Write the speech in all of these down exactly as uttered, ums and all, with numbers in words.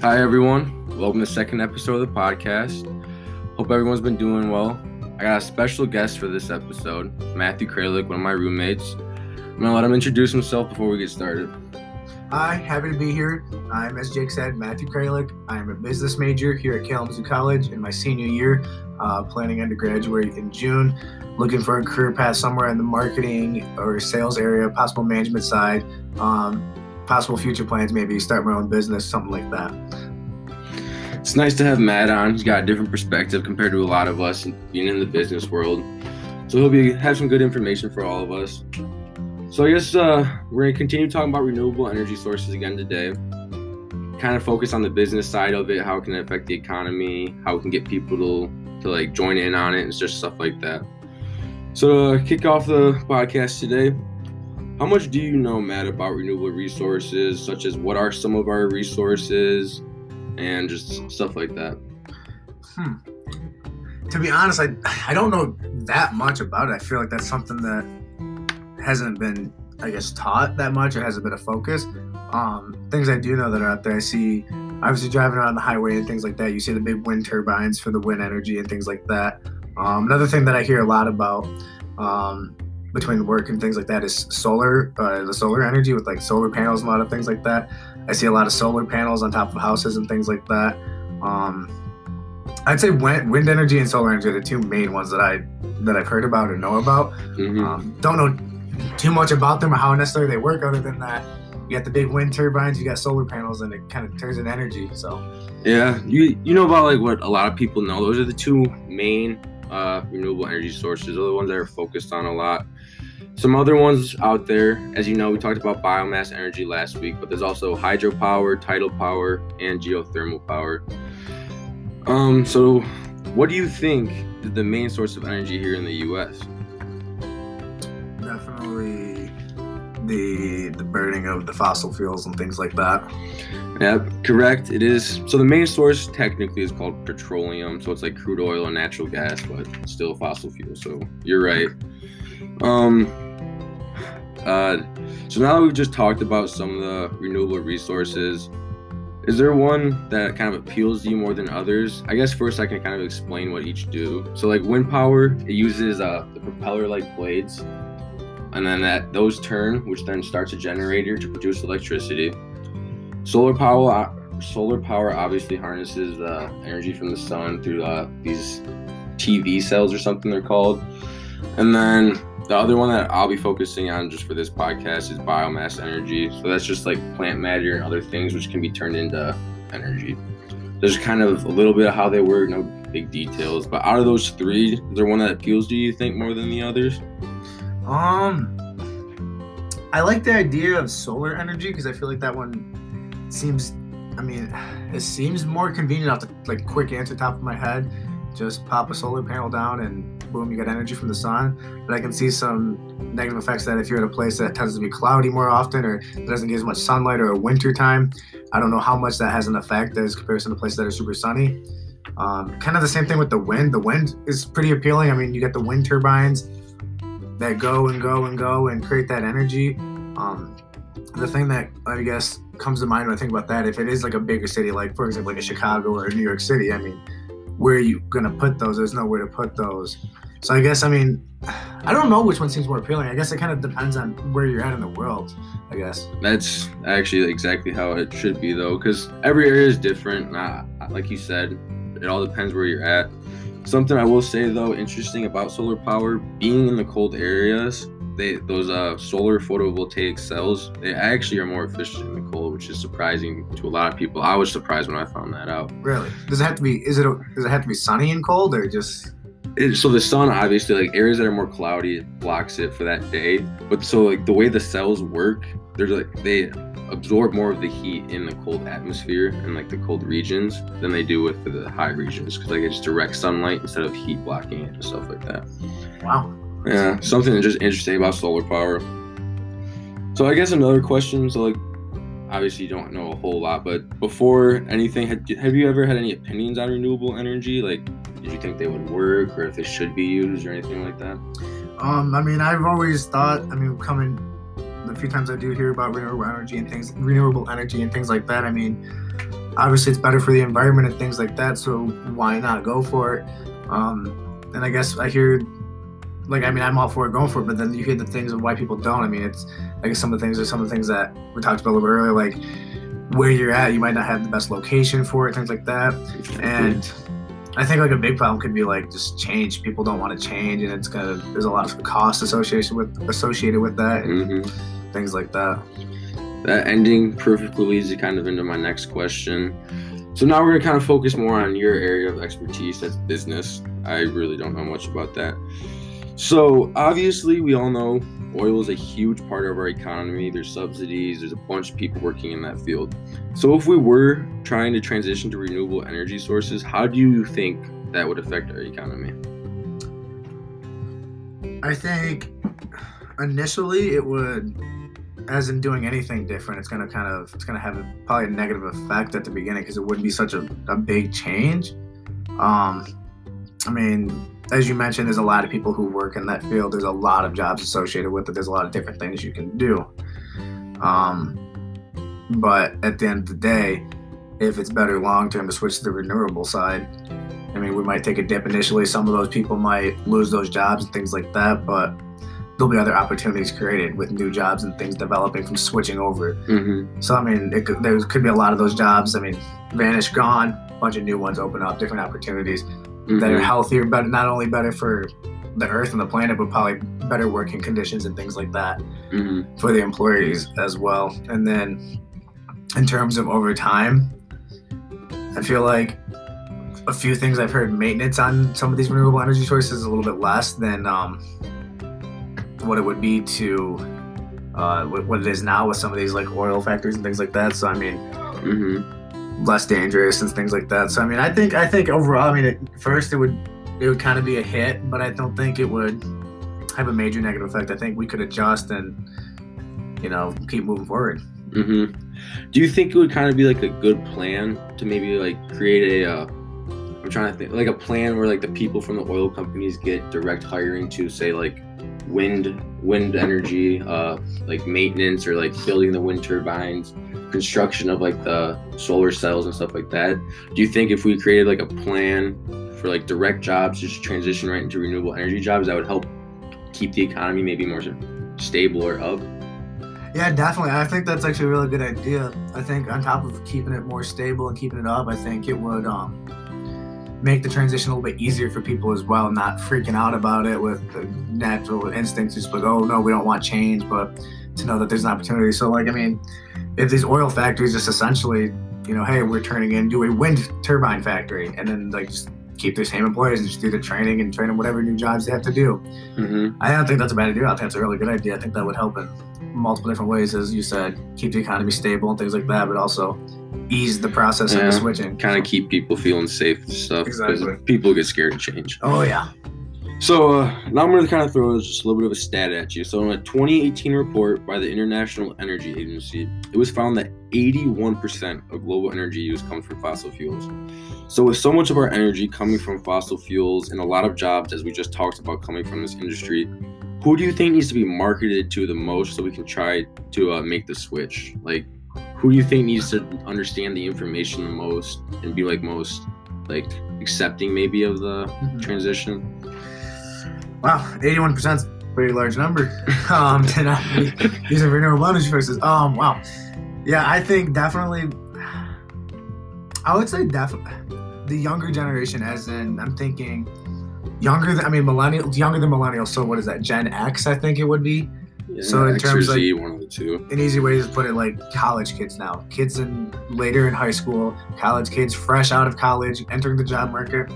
Hi everyone, welcome to the second episode of the podcast. Hope everyone's been doing well. I got a special guest for this episode, Matthew Kralik, one of my roommates. I'm gonna let him introduce himself before we get started. Hi, happy to be here. I'm, as Jake said, Matthew Kralik. I'm a business major here at Kalamazoo College in my senior year, uh, planning on to graduate in June, looking for a career path somewhere in the marketing or sales area, possible management side, um, possible future plans, maybe start my own business, something like that. It's nice to have Matt on. He's got a different perspective compared to a lot of us being in the business world. So he'll be have some good information for all of us. So I guess uh, we're going to continue talking about renewable energy sources again today. Kind of focus on the business side of it, how it can affect the economy, how we can get people to, to like join in on it, and just stuff like that. So to kick off the podcast today, how much do you know, Matt, about renewable resources, such as what are some of our resources, and just stuff like that? Hmm. To be honest, I I don't know that much about it. I feel like that's something that hasn't been, I guess, taught that much. It hasn't been a focus. Um, things I do know that are out there, I see, obviously driving around the highway and things like that, you see the big wind turbines for the wind energy and things like that. Um, another thing that I hear a lot about um, between work and things like that is solar, uh, the solar energy with like solar panels and a lot of things like that. I see a lot of solar panels on top of houses and things like that. Um, I'd say wind, wind energy and solar energy are the two main ones that, I, that I've heard about or know about. Mm-hmm. Um, don't know too much about them or how necessarily they work other than that. You got the big wind turbines, you got solar panels, and it kind of turns into energy. So yeah, you you know about like what a lot of people know. Those are the two main uh, renewable energy sources. Those are the ones that are focused on a lot. Some other ones out there, as you know, we talked about biomass energy last week, but there's also hydropower, tidal power, and geothermal power. Um, so what do you think is the main source of energy here in the U S? Definitely the the burning of the fossil fuels and things like that. Yeah, correct. It is. So the main source technically is called petroleum, so it's like crude oil and natural gas, but still fossil fuel, so you're right. Um... Uh, so now that we've just talked about some of the renewable resources, is there one that kind of appeals to you more than others? I guess first I can kind of explain what each do. So like wind power, it uses uh, the propeller-like blades, and then that those turn, which then starts a generator to produce electricity. Solar power, solar power obviously harnesses uh, energy from the sun through uh, these T V cells or something they're called. And then the other one that I'll be focusing on just for this podcast is biomass energy. So that's just like plant matter and other things which can be turned into energy. There's kind of a little bit of how they work, no big details. But out of those three, is there one that appeals to you, you think, more than the others? Um, I like the idea of solar energy because I feel like that one seems, I mean, it seems more convenient off the like quick answer top of my head. Just pop a solar panel down and boom, you got energy from the sun. But I can see some negative effects that if you're at a place that tends to be cloudy more often or doesn't get as much sunlight or winter time, I don't know how much that has an effect as comparison to places that are super sunny. Um, kind of the same thing with the wind. The wind is pretty appealing. I mean, you got the wind turbines that go and go and go and create that energy. Um, the thing that I guess comes to mind when I think about that, if it is like a bigger city, like for example, like a Chicago or New York City, I mean, where are you going to put those? There's nowhere to put those. So I guess, I mean, I don't know which one seems more appealing. I guess it kind of depends on where you're at in the world, I guess. That's actually exactly how it should be, though, because every area is different. Nah, like you said, it all depends where you're at. Something I will say, though, interesting about solar power, being in the cold areas, they those uh, solar photovoltaic cells, they actually are more efficient in the cold, which is surprising to a lot of people. I was surprised when I found that out. Really? Does it have to be? Is it? A, does it have to be sunny and cold, or just? It, so the sun, obviously, like areas that are more cloudy, it blocks it for that day. But so like the way the cells work, they're like they absorb more of the heat in the cold atmosphere and like the cold regions than they do with the high regions, because like it's direct sunlight instead of heat blocking it and stuff like that. Wow. Yeah, something that's just interesting about solar power. So I guess another question. So like. Obviously, you don't know a whole lot, but before anything, have you ever had any opinions on renewable energy? Like, did you think they would work or if they should be used or anything like that? Um, I mean, I've always thought, I mean, coming, the few times I do hear about renewable energy and things, renewable energy and things like that, I mean, obviously it's better for the environment and things like that, so why not go for it? Um, and I guess I hear, like, I mean, I'm all for it, going for it, but then you hear the things of why people don't. I mean, it's, I guess some of the things are some of the things that we talked about a little earlier, like where you're at, you might not have the best location for it, things like that. And I think like a big problem could be like just change. People don't want to change, and it's kind of, there's a lot of cost association with associated with that, and mm-hmm. things like that. That ending perfectly leads kind of into my next question. So now we're going to kind of focus more on your area of expertise, that's business. I really don't know much about that. So obviously we all know oil is a huge part of our economy. There's subsidies, there's a bunch of people working in that field. So if we were trying to transition to renewable energy sources, how do you think that would affect our economy? I think initially it would, as in doing anything different, it's going to kind of, it's going to have a, probably a negative effect at the beginning, because it wouldn't be such a, a big change. Um, I mean, as you mentioned, there's a lot of people who work in that field. There's a lot of jobs associated with it. There's a lot of different things you can do. Um, but at the end of the day, if it's better long-term to switch to the renewable side, I mean, we might take a dip initially. Some of those people might lose those jobs and things like that, but there'll be other opportunities created with new jobs and things developing from switching over. Mm-hmm. So, I mean, it could, there could be a lot of those jobs, I mean, vanish, gone, a bunch of new ones open up, different opportunities mm-hmm. that are healthier, but not only better for the earth and the planet, but probably better working conditions and things like that mm-hmm. for the employees as well. And then in terms of over time, I feel like a few things I've heard, maintenance on some of these renewable energy sources is a little bit less than, um, what it would be to uh, what it is now with some of these like oil factories and things like that. So I mean, mm-hmm. less dangerous and things like that. So I mean, I think I think overall, I mean, at first it would it would kind of be a hit, but I don't think it would have a major negative effect. I think we could adjust and, you know, keep moving forward. Mm-hmm. Do you think it would kind of be like a good plan to maybe like create a uh, I'm trying to think like a plan where like the people from the oil companies get direct hiring to say like wind wind energy, uh like maintenance or like building the wind turbines, construction of like the solar cells and stuff like that? Do you think if we created like a plan for like direct jobs, just transition right into renewable energy jobs, that would help keep the economy maybe more stable or up? Yeah, definitely. I think that's actually a really good idea. I think on top of keeping it more stable and keeping it up, I think it would um make the transition a little bit easier for people as well, not freaking out about it with the natural instincts, just like, oh no, we don't want change, but to know that there's an opportunity. So like, I mean, if these oil factories just essentially, you know, hey, we're turning into a wind turbine factory, and then like just keep their same employees and just do the training and train them whatever new jobs they have to do. Mm-hmm. I don't think that's a bad idea. I think that's a really good idea. I think that would help in multiple different ways, as you said, keep the economy stable and things like that, but also ease the process yeah, of the switching. Kind of keep people feeling safe and stuff. Exactly. Because people get scared of change. Oh, yeah. So uh, now I'm going to kind of throw just a little bit of a stat at you. So in a twenty eighteen report by the International Energy Agency, it was found that eighty-one percent of global energy use comes from fossil fuels. So with so much of our energy coming from fossil fuels and a lot of jobs, as we just talked about, coming from this industry, who do you think needs to be marketed to the most so we can try to uh, make the switch? Like, who do you think needs to understand the information the most and be like most like accepting maybe of the mm-hmm. transition? Wow, eighty-one percent is a pretty large number. Um, to not be using renewable energy sources. Um, wow. Yeah, I think definitely, I would say definitely the younger generation, as in I'm thinking younger than, I mean, millennial, younger than millennials. So what is that? Gen X, I think it would be. Yeah, so in X terms Z, like one of the two. An easy way to put it, like college kids now, kids in later in high school, college kids fresh out of college, entering the job market.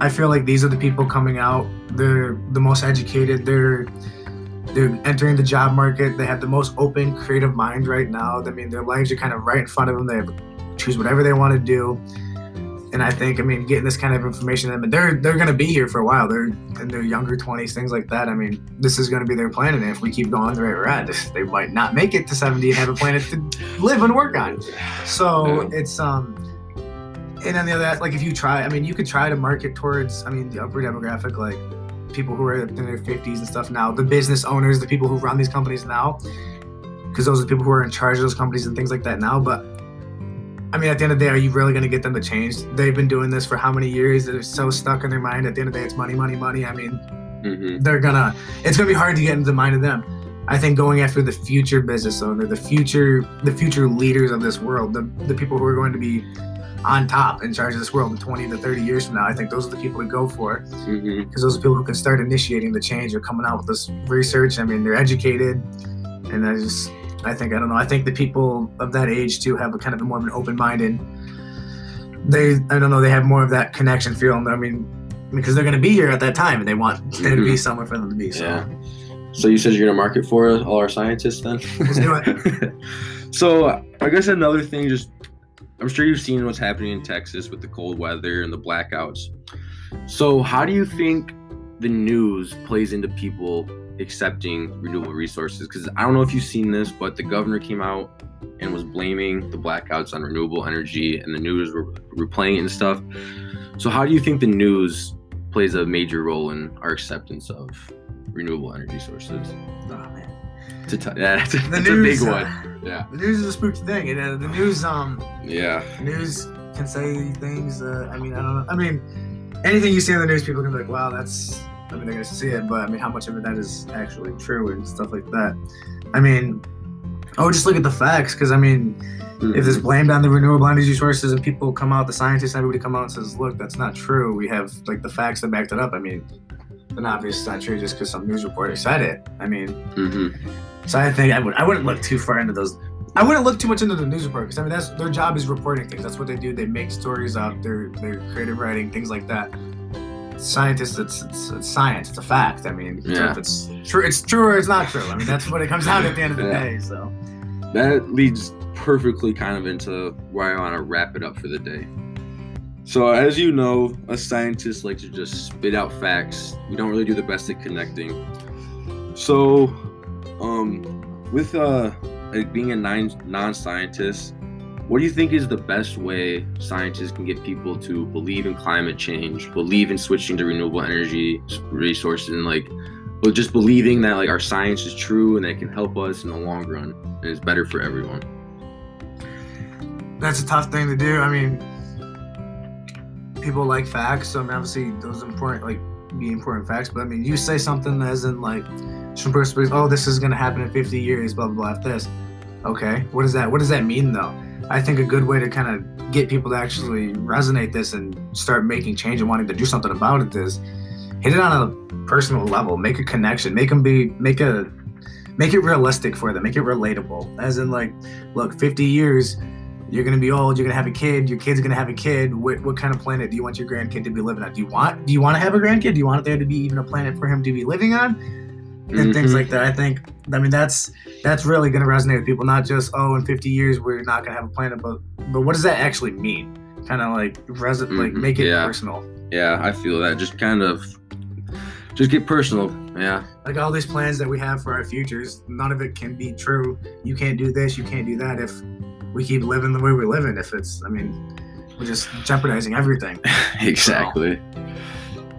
I feel like these are the people coming out. They're the most educated. They're they're entering the job market. They have the most open, creative mind right now. I mean, their lives are kind of right in front of them. They have, choose whatever they want to do. And I think, I mean, getting this kind of information, I mean, they're they're going to be here for a while. They're in their younger twenties, things like that. I mean, this is going to be their planet. And if we keep going the way we're at, they might not make it to seventy and have a planet to live and work on. So yeah. it's, um, and on the other, like if you try, I mean, you could try to market towards, I mean, the upper demographic, like people who are in their fifties and stuff now, the business owners, the people who run these companies now, because those are the people who are in charge of those companies and things like that now. But I mean, at the end of the day, are you really going to get them to change? They've been doing this for how many years? They're so stuck in their mind. At the end of the day, it's money, money, money. I mean, mm-hmm. they're going to, it's going to be hard to get into the mind of them. I think going after the future business owner, the future, the future leaders of this world, the, the people who are going to be on top in charge of this world in twenty to thirty years from now, I think those are the people to go for, because mm-hmm. those are people who can start initiating the change or coming out with this research. I mean, they're educated, and I just, I think, I don't know, I think the people of that age too have a kind of a more of an open mind, and they, I don't know, they have more of that connection feel. I mean, because they're going to be here at that time, and they want mm-hmm. there to be somewhere for them to be. So. Yeah. So you said you're going to market for all our scientists then? Let's do it. So I guess another thing, just I'm sure you've seen what's happening in Texas with the cold weather and the blackouts. So how do you think the news plays into people accepting renewable resources? Because I don't know if you've seen this, but the governor came out and was blaming the blackouts on renewable energy, and the news were replaying it and stuff. So how do you think the news plays a major role in our acceptance of renewable energy sources? Oh man, to t- yeah, that's, a, the that's news, a big one. Uh, yeah, the news is a spooky thing. It, uh, the news, um, yeah, news can say things. Uh, I mean, I don't know. I mean, anything you see in the news, people can be like, "Wow, that's." I mean, they're gonna see it, but I mean, how much of it that is actually true and stuff like that. I mean, oh, just look at the facts, because I mean, mm-hmm. if it's blamed on the renewable energy sources and people come out, the scientists, everybody come out and says, "Look, that's not true. We have like the facts that backed it up." I mean. And obviously it's not true just because some news reporter said it. I mean, mm-hmm. so I think I would I wouldn't look too far into those. I wouldn't look too much into the news report, because I mean that's their job is reporting things. That's what they do. They make stories up. They're they're creative writing, things like that. Scientists, it's it's, it's science. It's a fact. I mean, yeah. if it's true, it's true or it's not true. I mean, that's what it comes down to at the end of the yeah. day. So that leads perfectly kind of into why I want to wrap it up for the day. So as you know, us scientists like to just spit out facts. We don't really do the best at connecting. So um, with uh, being a non-scientist, what do you think is the best way scientists can get people to believe in climate change, believe in switching to renewable energy resources, and like, but just believing that like our science is true and that it can help us in the long run and it's better for everyone? That's a tough thing to do. I mean, people like facts, so I mean, obviously those important, like, be important facts. But I mean, you say something as in like, some person, oh, this is gonna happen in fifty years, blah blah blah. This, okay, what is that? What does that mean though? I think a good way to kind of get people to actually resonate this and start making change and wanting to do something about it is hit it on a personal level, make a connection, make them be, make a, make it realistic for them, make it relatable. As in like, look, fifty years. You're going to be old, you're going to have a kid, your kid's going to have a kid. What, what kind of planet do you want your grandkid to be living on? Do you want do you want to have a grandkid? Do you want there to be even a planet for him to be living on? And mm-hmm. things like that. I think, I mean, that's that's really going to resonate with people. Not just, oh, in fifty years, we're not going to have a planet, but but what does that actually mean? Kind of like, res- mm-hmm. like make it yeah. personal. Yeah, I feel that. Just kind of, just get personal. Yeah. Like all these plans that we have for our futures, none of it can be true. You can't do this, you can't do that if we keep living the way we're living. If it's, I mean, we're just jeopardizing everything. Exactly.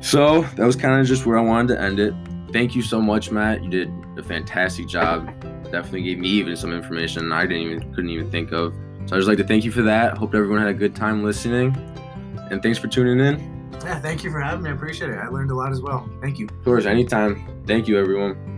So that was kind of just where I wanted to end it. Thank you so much, Matt. You did a fantastic job. Definitely gave me even some information I didn't even, couldn't even think of. So I'd just like to thank you for that. Hope everyone had a good time listening. And thanks for tuning in. Yeah, thank you for having me. I appreciate it. I learned a lot as well. Thank you. Of course, anytime. Thank you, everyone.